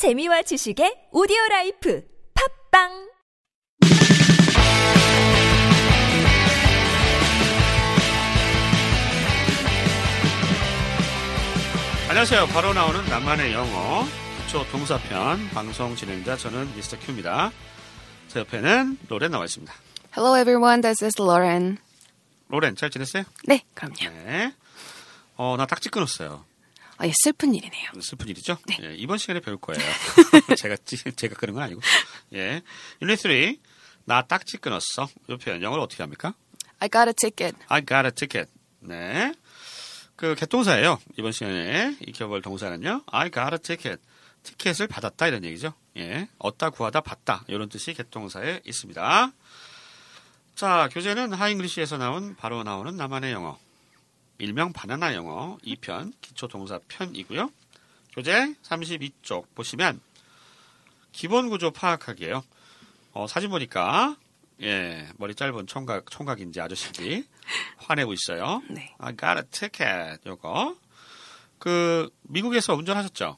재미와 지식의 오디오라이프 팝빵 안녕하세요. 바로 나오는 낱만의 영어 기초 동사편 방송 진행자 저는 미스터 큐입니다. 제 옆에는 로렌 나와 있습니다. Hello everyone, this is Lauren. 로렌 잘 지냈어요? 네, 그럼요. 네. 나 딱지 끊었어요. 예, 슬픈 일이네요. 슬픈 일이죠? 네. 예, 이번 시간에 배울 거예요. 제가 끊은 건 아니고. 예, 1, 2, 3. 나 딱지 끊었어. 이 표현 영어로 어떻게 합니까? I got a ticket. I got a ticket. 네. 그 갯동사예요. 이번 시간에 익혀볼 동사는요. I got a ticket. 티켓을 받았다 이런 얘기죠. 예, 얻다, 구하다, 받다 이런 뜻이 갯동사에 있습니다. 자, 교재는 하잉글리시에서 나온 바로 나오는 나만의 영어. 일명 바나나 영어 2편 기초동사 편이고요. 교재 32쪽 보시면 기본 구조 파악하기예요. 사진 보니까 예, 머리 짧은 총각인지 아저씨들이 화내고 있어요. 네. I got a ticket. 요거. 그 미국에서 운전하셨죠?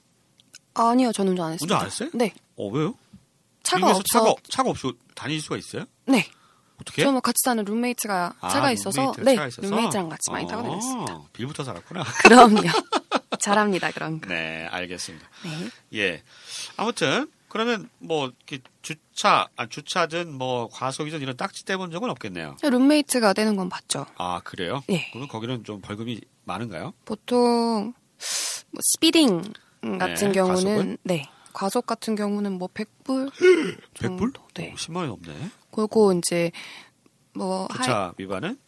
아니요. 저는 운전 안 했어요. 운전 안 했어요? 네. 왜요? 미국에서 차가 없이 다닐 수가 있어요? 네. 어떻게? 저는 같이 사는 룸메이트가 차가 있어서 네. 룸메이트랑 같이 많이 타고 다녔습니다. 빌부터 살았구나. 그럼요. 잘합니다. 그럼. 네. 알겠습니다. 네. 예. 아무튼 그러면 뭐 이렇게 주차든 뭐 과속이든 이런 딱지 떼본 적은 없겠네요. 룸메이트가 떼는 건 봤죠. 아 그래요? 네. 그럼 거기는 좀 벌금이 많은가요? 보통 뭐 스피딩 같은 네, 경우는 과속은? 네 과속 같은 경우는 뭐 100불 100불? 네. 10만 원 없네. 그리고 이제 뭐 주차 위반은?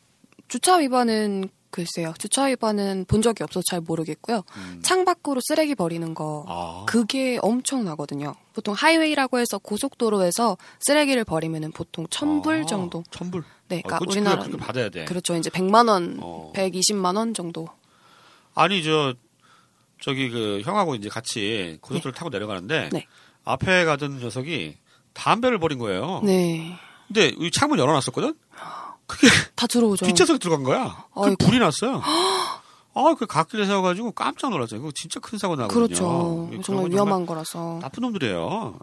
주차 위반은 글쎄요. 주차 위반은 본 적이 없어서 잘 모르겠고요. 창 밖으로 쓰레기 버리는 거 그게 엄청나거든요. 보통 하이웨이라고 해서 고속도로에서 쓰레기를 버리면은 보통 1,000불 정도. 1,000불? 네, 그러니까 우리나라 받아야 돼. 그렇죠. 이제 100만 원, 120만 원 정도. 아니 저기 그 형하고 이제 같이 고속도로 네. 타고 내려가는데 네. 앞에 가던 녀석이 담배를 버린 거예요. 네. 근데 이 창문 열어놨었거든. 그게 다 들어오죠. 뒷좌석에 들어간 거야. 그 불이 났어요. 그 갓길에 세워가지고 깜짝 놀랐어요. 그거 진짜 큰 사고 나거든요. 그렇죠. 정말 위험한 거라서. 나쁜 놈들이에요.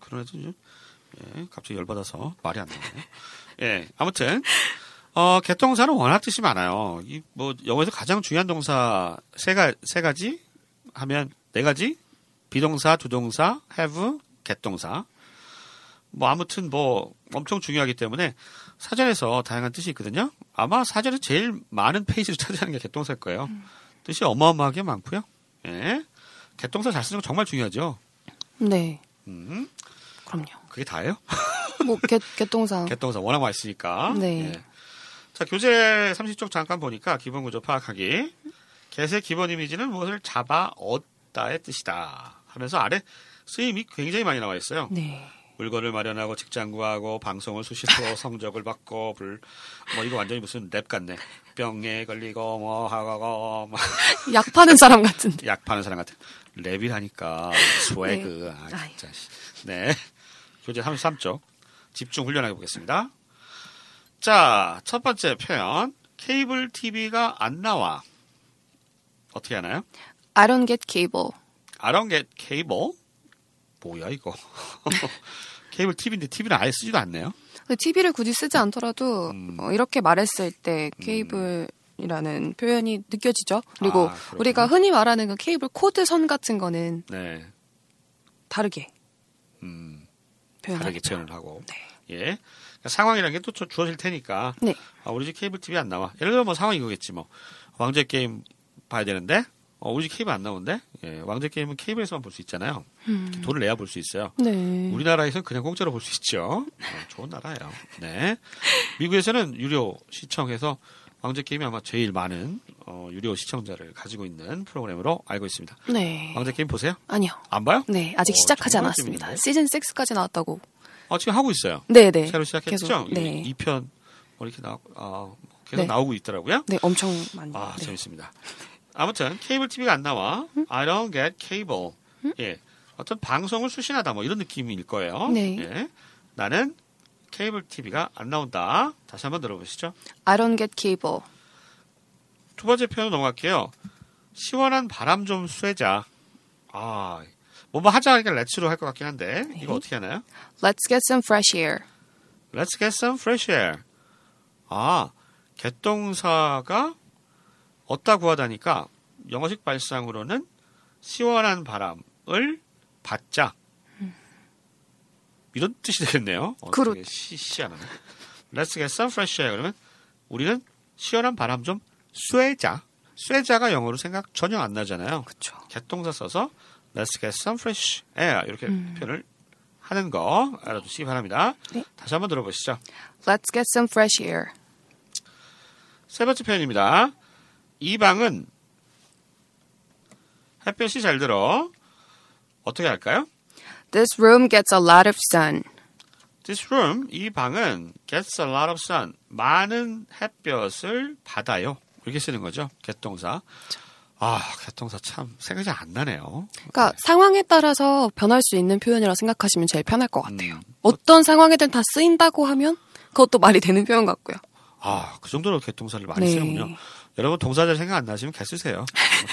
그런 애들 좀 예, 갑자기 열받아서 말이 안 나오네. 예, 아무튼 갯동사는 워낙 뜻이 많아요. 이 뭐 영어에서 가장 중요한 동사 세 가지 하면 네 가지 비동사, 주동사, have, 갯동사. 뭐 아무튼 뭐 엄청 중요하기 때문에 사전에서 다양한 뜻이 있거든요. 아마 사전에 제일 많은 페이지를 차지하는 게 갯동사일 거예요. 뜻이 어마어마하게 많고요. 예, 갯동사 잘 쓰는 거 정말 중요하죠. 네. 그럼요. 그게 다예요? 뭐 갯동사 워낙 많이 쓰니까. 네. 예. 자 교재 30쪽 잠깐 보니까 기본 구조 파악하기. 갯의 기본 이미지는 무엇을 잡아 얻다의 뜻이다. 하면서 아래 쓰임이 굉장히 많이 나와 있어요. 네. 물건을 마련하고 직장 구하고 방송을 수시로 성적을 받고 뭐 이거 완전히 무슨 랩 같네. 병에 걸리고 뭐 하고 뭐. 약 파는 사람 같은데. 약 파는 사람 같은. 랩이라니까 스웨그. 네. 아 진짜. 네. 교재 33쪽 집중 훈련해 보겠습니다. 자, 첫 번째 표현. 케이블 TV가 안 나와. 어떻게 하나요? I don't get cable. I don't get cable. 뭐야 이거. 케이블 TV인데 TV는 아예 쓰지도 않네요. TV를 굳이 쓰지 않더라도 이렇게 말했을 때 케이블이라는 표현이 느껴지죠. 그리고 우리가 흔히 말하는 그 케이블 코드선 같은 거는 네. 다르게 표현을 하고. 네. 예, 그러니까 상황이라는 게 또 주어질 테니까. 네. 우리 집 케이블 TV 안 나와. 예를 들어 뭐 상황이 그거겠지 뭐. 왕좌의 게임 봐야 되는데. 우리 집 케이블 안 나오는데? 예, 왕좌 게임은 케이블에서만 볼 수 있잖아요. 돈을 내야 볼 수 있어요. 네. 우리나라에서는 그냥 공짜로 볼 수 있죠. 좋은 나라예요. 네. 미국에서는 유료 시청해서 왕좌 게임이 아마 제일 많은 유료 시청자를 가지고 있는 프로그램으로 알고 있습니다. 네. 왕좌 게임 보세요? 아니요. 안 봐요? 네. 아직 시작하지 않았습니다. 게임인데? 시즌 6까지 나왔다고. 지금 하고 있어요. 네네. 새로 시작했죠? 네. 2편 이렇게 계속 네. 나오고 있더라고요. 네. 엄청 많이. 네. 재밌습니다. 아무튼 케이블 TV가 안 나와. I don't get cable. 예, 어떤 방송을 수신하다 뭐 이런 느낌일 거예요. 네. 예, 나는 케이블 TV가 안 나온다. 다시 한번 들어보시죠. I don't get cable. 두 번째 표현으로 넘어갈게요. 시원한 바람 좀 쐬자. 뭐뭐 하자 하니까 let's로 할 것 같긴 한데 이거 어떻게 하나요? Let's get some fresh air. Let's get some fresh air. 아, get 동사가 얻다 구하다니까 영어식 발상으로는 시원한 바람을 받자. 이런 뜻이 되겠네요. 그렇죠. 시시하나요? Let's get some fresh air. 그러면 우리는 시원한 바람 좀 쐬자. 쐬자가 영어로 생각 전혀 안 나잖아요. 그렇죠. get 동사 써서 Let's get some fresh air. 이렇게 표현을 하는 거 알아두시기 바랍니다. 네. 다시 한번 들어보시죠. Let's get some fresh air. 세 번째 표현입니다. 이 방은 햇볕이 잘 들어. 어떻게 할까요? This room gets a lot of sun. This room, 이 방은 gets a lot of sun. 많은 햇볕을 받아요. 이렇게 쓰는 거죠. get 동사. 아, 개통사 참 생각이 안 나네요. 그러니까 네. 상황에 따라서 변할 수 있는 표현이라 생각하시면 제일 편할 것 같아요. 어떤 상황에든 다 쓰인다고 하면 그것도 말이 되는 표현 같고요. 아, 그 정도로 개통사를 많이 네. 쓰는군요. 여러분 동사들 생각 안 나시면 개 쓰세요.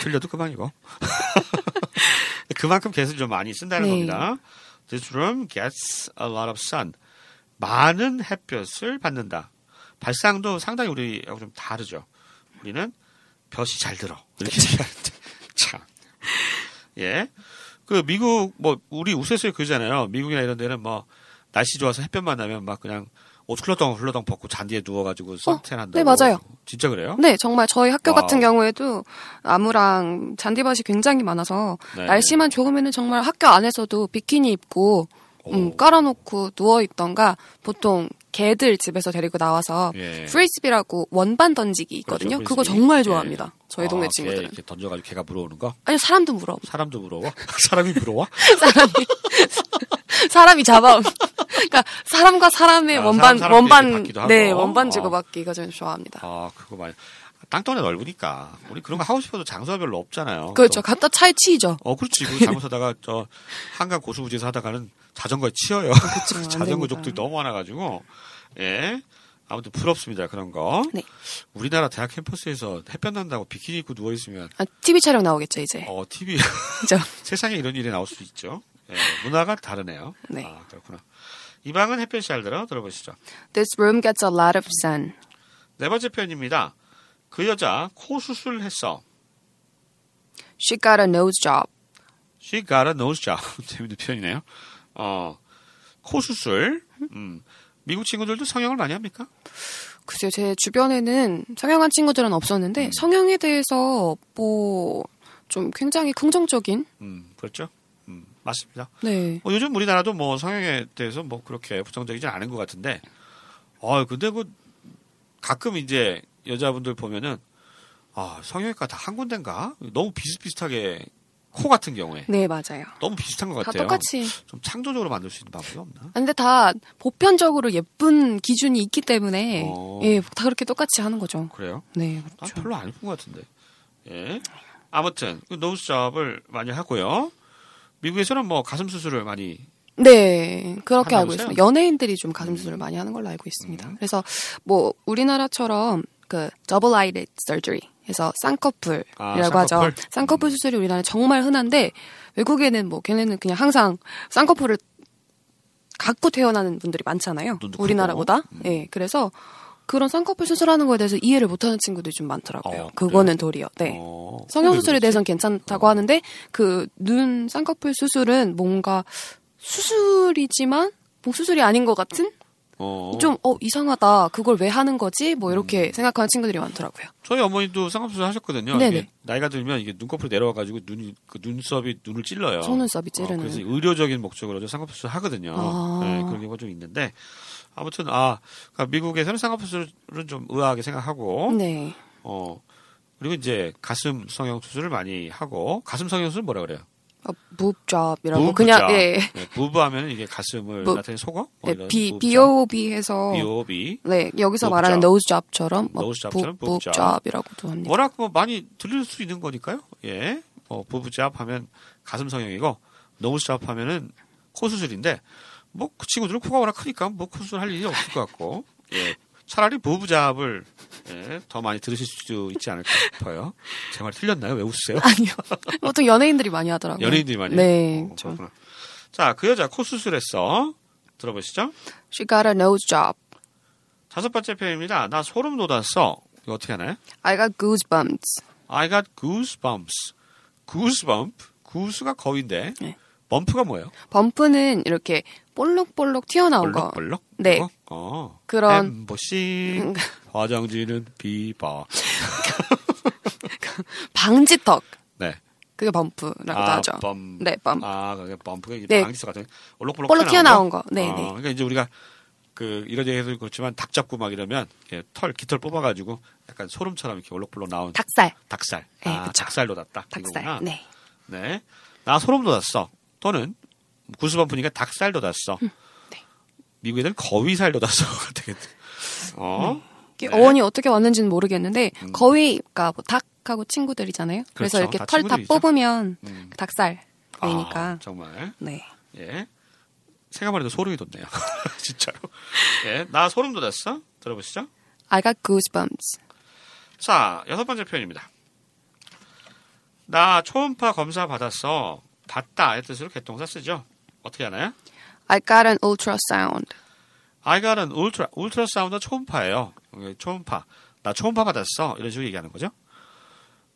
틀려도 그만이고. 그만큼 개를 좀 많이 쓴다는 네. 겁니다. This room gets a lot of sun. 많은 햇볕을 받는다. 발상도 상당히 우리하고 좀 다르죠. 우리는 볕이 잘 들어. 이렇게 얘기하는데. 참. 예. 그, 미국, 뭐, 우리 우스갯소리 그러잖아요. 미국이나 이런 데는 뭐, 날씨 좋아서 햇볕만 나면 막 그냥 옷 훌러덩 벗고 잔디에 누워가지고 선탠 한다고. 네, 맞아요. 진짜 그래요? 네, 정말 저희 학교 와우. 같은 경우에도 나무랑 잔디밭이 굉장히 많아서 네. 날씨만 좋으면은 정말 학교 안에서도 비키니 입고 깔아놓고 누워있던가 보통 개들 집에서 데리고 나와서 예. 프리스비라고 원반 던지기 있거든요. 그렇죠, 그거 정말 좋아합니다. 예. 저희 동네 친구들은. 이렇게 던져가지고 개가 물어오는 거? 아니요. 사람도 물어와. 사람도 물어와? 사람이 물어와? 사람이 잡아오. 그러니까 사람과 사람의 원반 주고받기가 좀 좋아합니다. 아, 그거 많이. 땅덩어리 넓으니까. 우리 그런 거 하고 싶어도 장소가 별로 없잖아요. 그렇죠. 갖다 차에 치이죠. 그렇지. 그 잘못 하다가 저 한강 고수부지에서 하다가는 자전거에 치여요. 그렇죠. 자전거 족들이 너무 많아가지고. 예. 아무튼 부럽습니다. 그런 거. 네. 우리나라 대학 캠퍼스에서 햇볕 난다고 비키니 입고 누워있으면. 아, TV 촬영 나오겠죠, 이제. TV. 그렇죠. 세상에 이런 일이 나올 수도 있죠. 예. 문화가 다르네요. 네. 아, 그렇구나. 이 방은 햇볕이 잘 들어보시죠. This room gets a lot of sun. 네 번째 표현입니다. 그 여자 코 수술했어. She got a nose job. She got a nose job. 재밌는 표현이네요. 코 수술. 미국 친구들도 성형을 많이 합니까? 글쎄요. 제 주변에는 성형한 친구들은 없었는데 성형에 대해서 뭐 좀 굉장히 긍정적인. 그렇죠. 맞습니다. 네. 요즘 우리나라도 뭐 성형에 대해서 뭐 그렇게 부정적이지 않은 것 같은데. 근데 뭐 가끔 이제 여자분들 보면은 성형외과 다 한 군데인가? 너무 비슷비슷하게 코 같은 경우에 네 맞아요. 너무 비슷한 것 같아요. 다 똑같이 좀 창조적으로 만들 수 있는 방법이 없나? 근데 다 보편적으로 예쁜 기준이 있기 때문에 예, 다 그렇게 똑같이 하는 거죠. 그래요? 네 그렇죠. 별로 안 예쁜 것 같은데. 예. 아무튼 노스잡을 많이 하고요. 미국에서는 뭐 가슴 수술을 많이 네, 그렇게 알고 보세요? 있습니다. 연예인들이 좀 가슴 수술을 많이 하는 걸로 알고 있습니다. 그래서 뭐 우리나라처럼 그 더블 아이릿 서저리 해서 쌍꺼풀이라고 하죠. 쌍꺼풀 수술이 우리나라에 정말 흔한데 외국에는 뭐 걔네는 그냥 항상 쌍꺼풀을 갖고 태어나는 분들이 많잖아요. 우리나라보다. 예, 네, 그래서 그런 쌍꺼풀 수술하는 거에 대해서 이해를 못하는 친구들이 좀 많더라고요. 그거는 도리어. 네. 성형 수술에 대해서는 괜찮다고 하는데 그 눈 쌍꺼풀 수술은 뭔가 수술이지만 뭐 수술이 아닌 것 같은? 좀 이상하다. 그걸 왜 하는 거지? 뭐 이렇게 생각하는 친구들이 많더라고요. 저희 어머니도 쌍꺼풀 하셨거든요. 이게 나이가 들면 이게 눈꺼풀이 내려와가지고 눈썹이 눈을 찔러요. 속눈썹이 찌르는. 그래서 의료적인 목적으로 쌍꺼풀 하거든요. 네, 그런 경우가 좀 있는데 아무튼 그러니까 미국에서는 쌍꺼풀은 좀 의아하게 생각하고. 네. 그리고 이제 가슴 성형 수술을 많이 하고 가슴 성형 수술 뭐라 그래요? 붓잡이라고 그냥 예. 부부하면 이게 가슴을 나타내는 속어? BOB 해서 BOB. 네, 여기서 말하는 노즈잡처럼 붓잡이라고도 합니다. 워낙 뭐 많이 들릴 수 있는 거니까요. 예. 부부잡 하면 가슴 성형이고 노즈잡 하면은 코 수술인데 뭐 그 친구들은 코가 워낙 크니까 뭐 코 수술 할 일이 없을 것 같고. 예. 차라리 보부잡을 예, 더 많이 들으실 수 있지 않을까 싶어요. 제 말 틀렸나요? 왜 웃으세요? 아니요. 보통 연예인들이 많이 하더라고요. 연예인들이 많이. 네. 오, 그렇구나. 자, 그 여자 코 수술했어. 들어보시죠. She got a nose job. 다섯 번째 표현입니다. 나 소름 돋았어. 이거 어떻게 하나요? I got goosebumps. I got goosebumps. goosebump. 구수가 거인데. 네. 범프가 뭐예요? 범프는 이렇게 볼록볼록 튀어나온 볼록, 거. 볼록? 네. 어. 그런. 엠보싱. 화장지는 비바. 방지턱. 네. 그게 범프라고도 하죠. 범. 네, 범. 아, 그게 범프가 네. 방지턱 같은. 볼록볼록 볼록 튀어나온 거. 네, 네. 그러니까 이제 우리가 그 이런 얘기도 그렇지만 닭 잡고 막 이러면 털 깃털 뽑아가지고 약간 소름처럼 이렇게 볼록볼록 나온. 닭살. 닭살. 네, 아, 그쵸. 닭살 돋았다. 닭살. 이거구나. 네. 네. 나 소름 돋았어. 또는 구수범프니까 닭살 돋았어. 네. 미국 애들은 거위살 돋았어. 어? 네. 어원이 어떻게 왔는지는 모르겠는데 거위가 뭐 닭하고 친구들이잖아요. 그렇죠. 그래서 이렇게 털 다 뽑으면 닭살 되니까. 아, 정말. 네. 예. 생각만 해도 소름이 돋네요. 진짜로. 예. 나 소름 돋았어. 들어보시죠. I got goosebumps. 자, 여섯 번째 표현입니다. 나 초음파 검사 받았어. 봤다의 뜻으로 개통사 쓰죠. 어떻게 하나요? I got an ultrasound. I got an ultrasound은 초음파예요. 초음파. 나 초음파 받았어. 이런 식으로 얘기하는 거죠.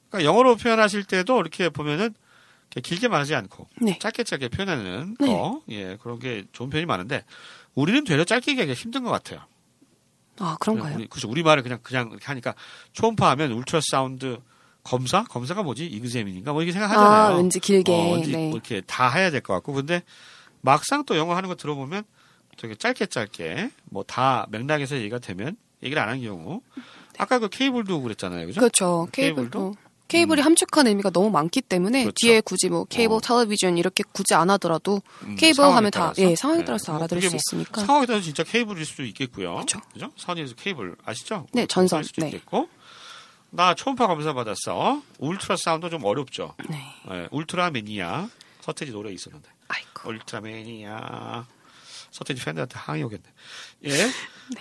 그러니까 영어로 표현하실 때도 이렇게 보면은 길게 말하지 않고 네. 짧게 표현하는 거. 네. 예, 그런 게 좋은 표현이 많은데 우리는 되려 짧게 얘기하기가 힘든 것 같아요. 아, 그런가요? 그렇죠. 우리 말을 그냥 이렇게 하니까 초음파하면 ultrasound 검사가 뭐지? 이그잼인가? 뭐 이렇게 생각하잖아요. 아, 왠지 길게. 왠지 네. 이렇게 다 해야 될 것 같고. 근데 막상 또 영어 하는 거 들어보면 되게 짧게 뭐 다 맥락에서 얘기가 되면 얘기를 안 한 경우. 아까 그 케이블도 그랬잖아요. 그죠? 그렇죠. 케이블도. 케이블이 함축한 의미가 너무 많기 때문에 그렇죠. 뒤에 굳이 뭐 케이블, 텔레비전 이렇게 굳이 안 하더라도 케이블 하면 다 예, 상황에 따라서 네. 알아들을 수 있으니까. 상황에 따라서 진짜 케이블일 수도 있겠고요. 그렇죠. 그죠? 선에서 케이블 아시죠? 네, 전선. 수도 네. 있겠고. 나 초음파 검사 받았어. 울트라 사운드 좀 어렵죠. 네. 네. 울트라매니아. 서태지 노래 있었는데. 아이고. 울트라매니아. 서태지 팬들한테 항의 오겠네. 예. 네.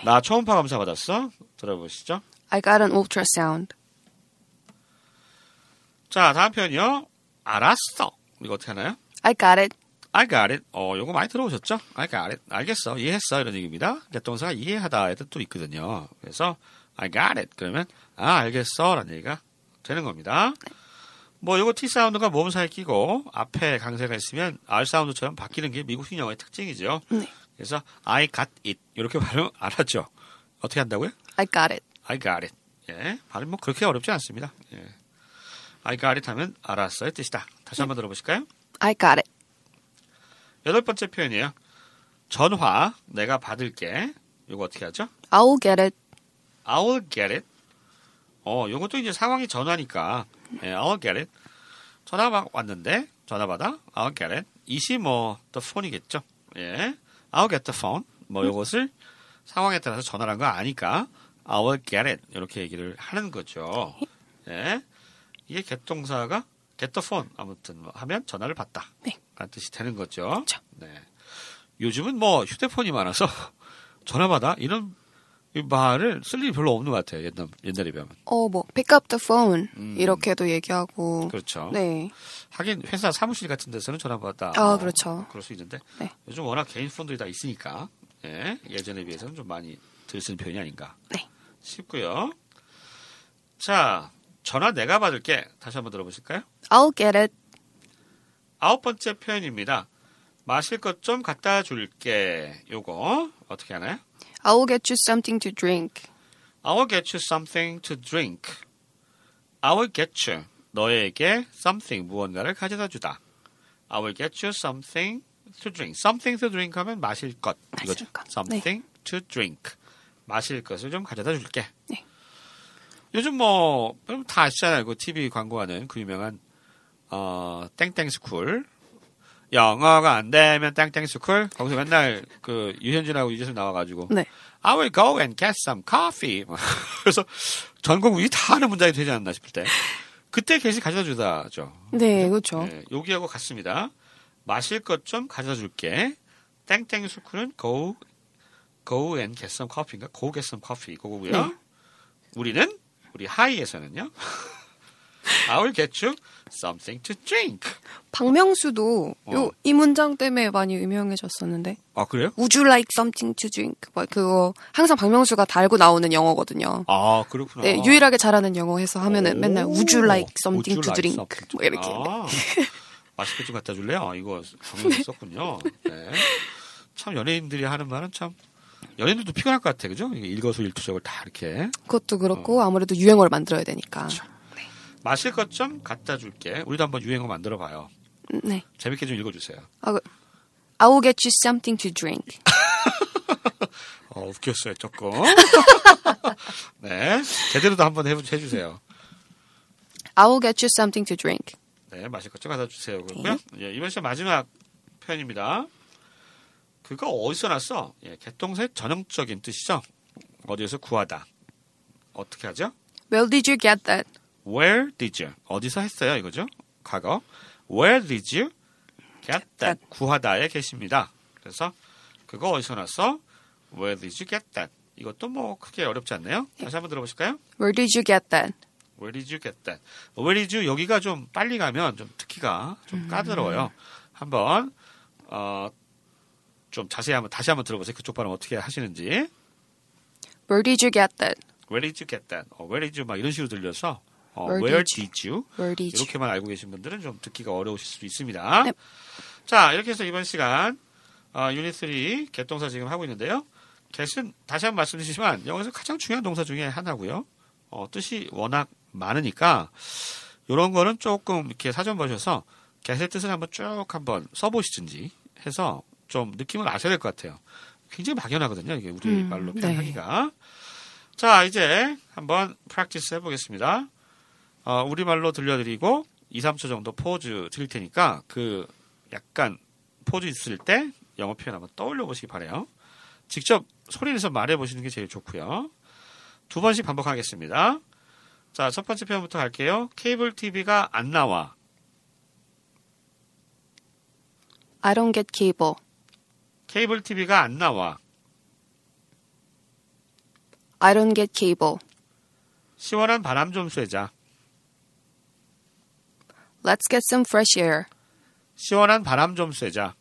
나 초음파 검사 받았어. 들어보시죠. I got an ultrasound. 자, 다음 표현이요. 알았어. 이거 어떻게 하나요? I got it. I got it. 요거 많이 들어보셨죠? I got it. 알겠어. 이해했어. 이런 얘기입니다. 개통사가 이해하다의 뜻도 있거든요. 그래서 I got it. 그러면 아, 알겠어. 라는 얘기가 되는 겁니다. 뭐 요거 T 사운드가 모음 사이에 끼고 앞에 강세가 있으면 R 사운드처럼 바뀌는 게 미국식 영어의 특징이죠. 네. 그래서 I got it. 이렇게 발음 알았죠. 어떻게 한다고요? I got it. I got it. 예. 발음 뭐 그렇게 어렵지 않습니다. 예. I got it 하면 알았어의 뜻이다. 다시 한번 들어보실까요? I got it. 여덟 번째 표현이에요. 전화 내가 받을게. 요거 어떻게 하죠? I'll get it. I'll get it. 요것도 이제 상황이 전화니까. 예, I'll get it. 전화 막 왔는데, 전화 받아. I'll get it. 이시 뭐, the phone이겠죠. 예. I'll get the phone. 뭐, 요것을 상황에 따라서 전화란 거 아니까. I'll get it. 이렇게 얘기를 하는 거죠. 예. 이게 get동사가 get the phone. 아무튼 하면 전화를 받다. 네. 라는 뜻이 되는 거죠. 그렇죠. 네. 요즘은 뭐, 휴대폰이 많아서 전화 받아. 이런 이 말을 쓸 일이 별로 없는 것 같아요. 옛날에 보면. 뭐 pick up the phone 이렇게도 얘기하고. 그렇죠. 네. 하긴 회사 사무실 같은 데서는 전화받아. 아, 그렇죠. 그럴 수 있는데 네. 요즘 워낙 개인 폰들이 다 있으니까 예, 예전에 비해서는 좀 많이 덜 쓰는 편이 아닌가. 네. 싶고요. 자, 전화 내가 받을게. 다시 한번 들어보실까요? I'll get it. 아홉 번째 표현입니다. 마실 것 좀 갖다 줄게. 요거 어떻게 하나요? I will get you something to drink. I will get you something to drink. I will get you. 너에게 something, 무언가를 가져다 주다. I will get you something to drink. Something to drink 하면 마실 것. 마실 것. Something 네. to drink. 마실 것을 좀 가져다 줄게. 네. 요즘 뭐, 다 아시잖아요. 그 TV 광고하는 그 유명한, 땡땡 스쿨. 영어가 안 되면 땡땡 스쿨 거기서 맨날 그 유현진하고 유재석 나와가지고 네. I will go and get some coffee. 그래서 전국이 다 아는 문장이 되지 않나 싶을 때 그때 계시 가져다 주다죠. 네, 그렇죠. 네, 여기하고 같습니다. 마실 것 좀 가져다 줄게. 땡땡 스쿨은 go go and get some coffee인가? go get some coffee 이거고요. 네. 우리는 우리 하이에서는요. I will get you something to drink. 박명수도 요 이 문장 때문에 많이 유명해졌었는데. 아 그래요? Would you like something to drink? 그거 항상 박명수가 다 알고 나오는 영어거든요. 아 그렇구나. 네, 유일하게 잘하는 영어해서 하면은 맨날 Would you like something to drink? 뭐 이렇게. 아, 맛있게 좀 갖다 줄래요? 이거 박명수 썼군요. 네. 참 연예인들이 하는 말은 참. 연예인들도 피곤할 것 같아, 그죠? 일거수일투족을 다 이렇게. 그것도 그렇고 아무래도 유행어를 만들어야 되니까. 그렇죠. 네. 마실 것 좀 갖다 줄게. 우리도 한번 유행어 만들어 봐요. 네. 재밌게 좀 읽어주세요. 아, I will get you something to drink. 웃겼어요, 조금. 네, 제대로도 한번 해주세요. I will get you something to drink. 네, 마실 것 좀 갖다 주세요. 그렇고요. 예, 이번 시간 마지막 표현입니다. 그거 어디서 났어? 예, 갯동사의 전형적인 뜻이죠. 어디에서 구하다. 어떻게 하죠? Where did you get that? Where did you? 어디서 했어요? 이거죠. 과거. Where did you get that? 구하다에 계십니다. 그래서 그거 어디서 났어? Where did you get that? 이것도 뭐 크게 어렵지 않네요. 다시 한번 들어보실까요? Where did you get that? Where did you get that? Where did you? 여기가 좀 빨리 가면 좀 듣기가 좀 까다로워요. 한번 좀 자세히 한번 다시 한번 들어보세요. 그쪽 발음 어떻게 하시는지. Where did you get that? Where did you get that? Where did you 막 이런 식으로 들려서 Where did you? Where did you? 이렇게만 알고 계신 분들은 좀 듣기가 어려우실 수도 있습니다. Yep. 자, 이렇게 해서 이번 시간 유닛 3 get 동사 지금 하고 있는데요. get은 다시 한번 말씀드리지만 영어에서 가장 중요한 동사 중에 하나고요. 뜻이 워낙 많으니까 이런 거는 조금 이렇게 사전 보셔서 get의 뜻을 한번 쭉 한번 써보시든지 해서 좀 느낌을 아셔야 될 것 같아요. 굉장히 막연하거든요. 이게 우리 말로 표현하기가. 네. 자, 이제 한번 프랙티스 해보겠습니다. 우리 말로 들려드리고 2, 3초 정도 포즈 드릴 테니까 그 약간 포즈 있을 때 영어 표현 한번 떠올려 보시기 바래요. 직접 소리 내서 말해보시는 게 제일 좋고요. 두 번씩 반복하겠습니다. 자, 첫 번째 표현부터 갈게요. 케이블 TV가 안 나와. I don't get cable. 케이블 TV가 안 나와. I don't get cable. 시원한 바람 좀 쐬자. Let's get some fresh air. 시원한 바람 좀 쐬자.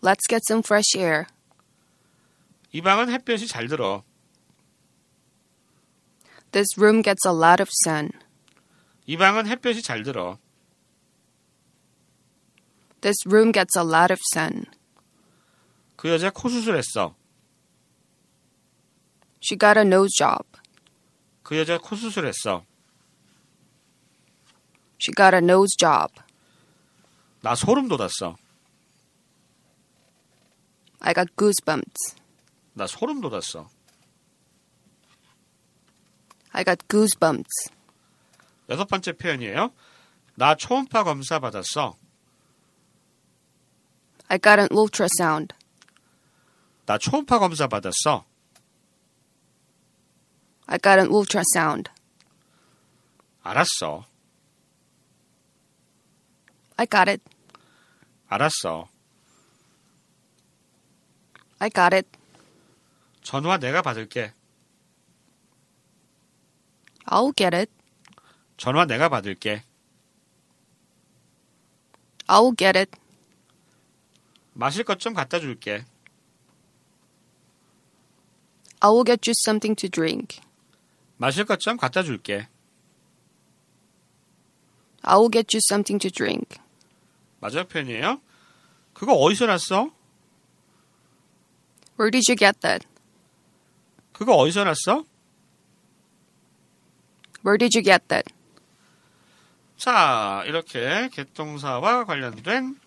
Let's get some fresh air. 이 방은 햇볕이 잘 들어. This room gets a lot of sun. 이 방은 햇볕이 잘 들어. This room gets a lot of sun. 그 여자 코 수술했어. She got a nose job. 그 여자 코 수술했어. She got a nose job. 나 소름 돋았어. I got goosebumps. 나 소름 돋았어. I got goosebumps. 여섯 번째 표현이에요. 나 초음파 검사 받았어. I got an ultrasound. 나 초음파 검사 받았어. I got an ultrasound. 알았어. I got it. 알았어. I got it. 전화 내가 받을게. I'll get it. 전화 내가 받을게. I'll get it. 마실 것 좀 갖다 줄게. I will get you something to drink. 마실 것 좀 갖다 줄게. I will get you something to drink. 마지막 표현이에요. 그거 어디서 났어? Where did you get that? 그거 어디서 났어? Where did you get that? 자, 이렇게 get 동사와 관련된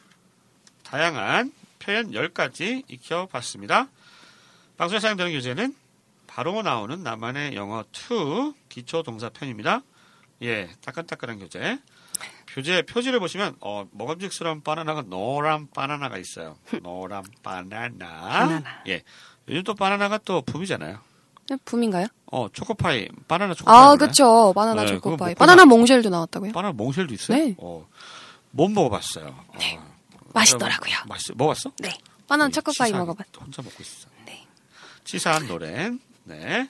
다양한 표현 10가지 익혀봤습니다. 방송에 사용되는 교재는 바로 나오는 나만의 영어 2 기초동사 편입니다. 예, 따끈따끈한 교재. 교재 표지를 보시면 먹음직스러운 바나나가 노란 바나나가 있어요. 노란 바나나. 예, 요즘 또 바나나가 또 붐이잖아요. 붐인가요? 초코파이, 바나나 초코파이. 아, 그렇죠. 바나나 네, 초코파이. 바나나 몽쉘도 나왔다고요? 바나나 몽쉘도 있어요? 네. 못 먹어봤어요. 네. 맛있더라고요. 먹었어? 네. 바나나 초코파이 먹어봤어. 혼자 먹고 있어. 네. 치사한 로렌. 네.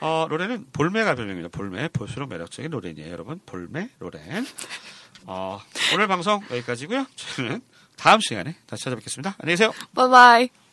로렌은 볼메가 별명입니다. 볼메. 볼수록 매력적인 로렌이에요, 여러분. 볼메 로렌. 오늘 방송 여기까지고요. 저는 다음 시간에 다시 찾아뵙겠습니다. 안녕히 계세요. 바이바이.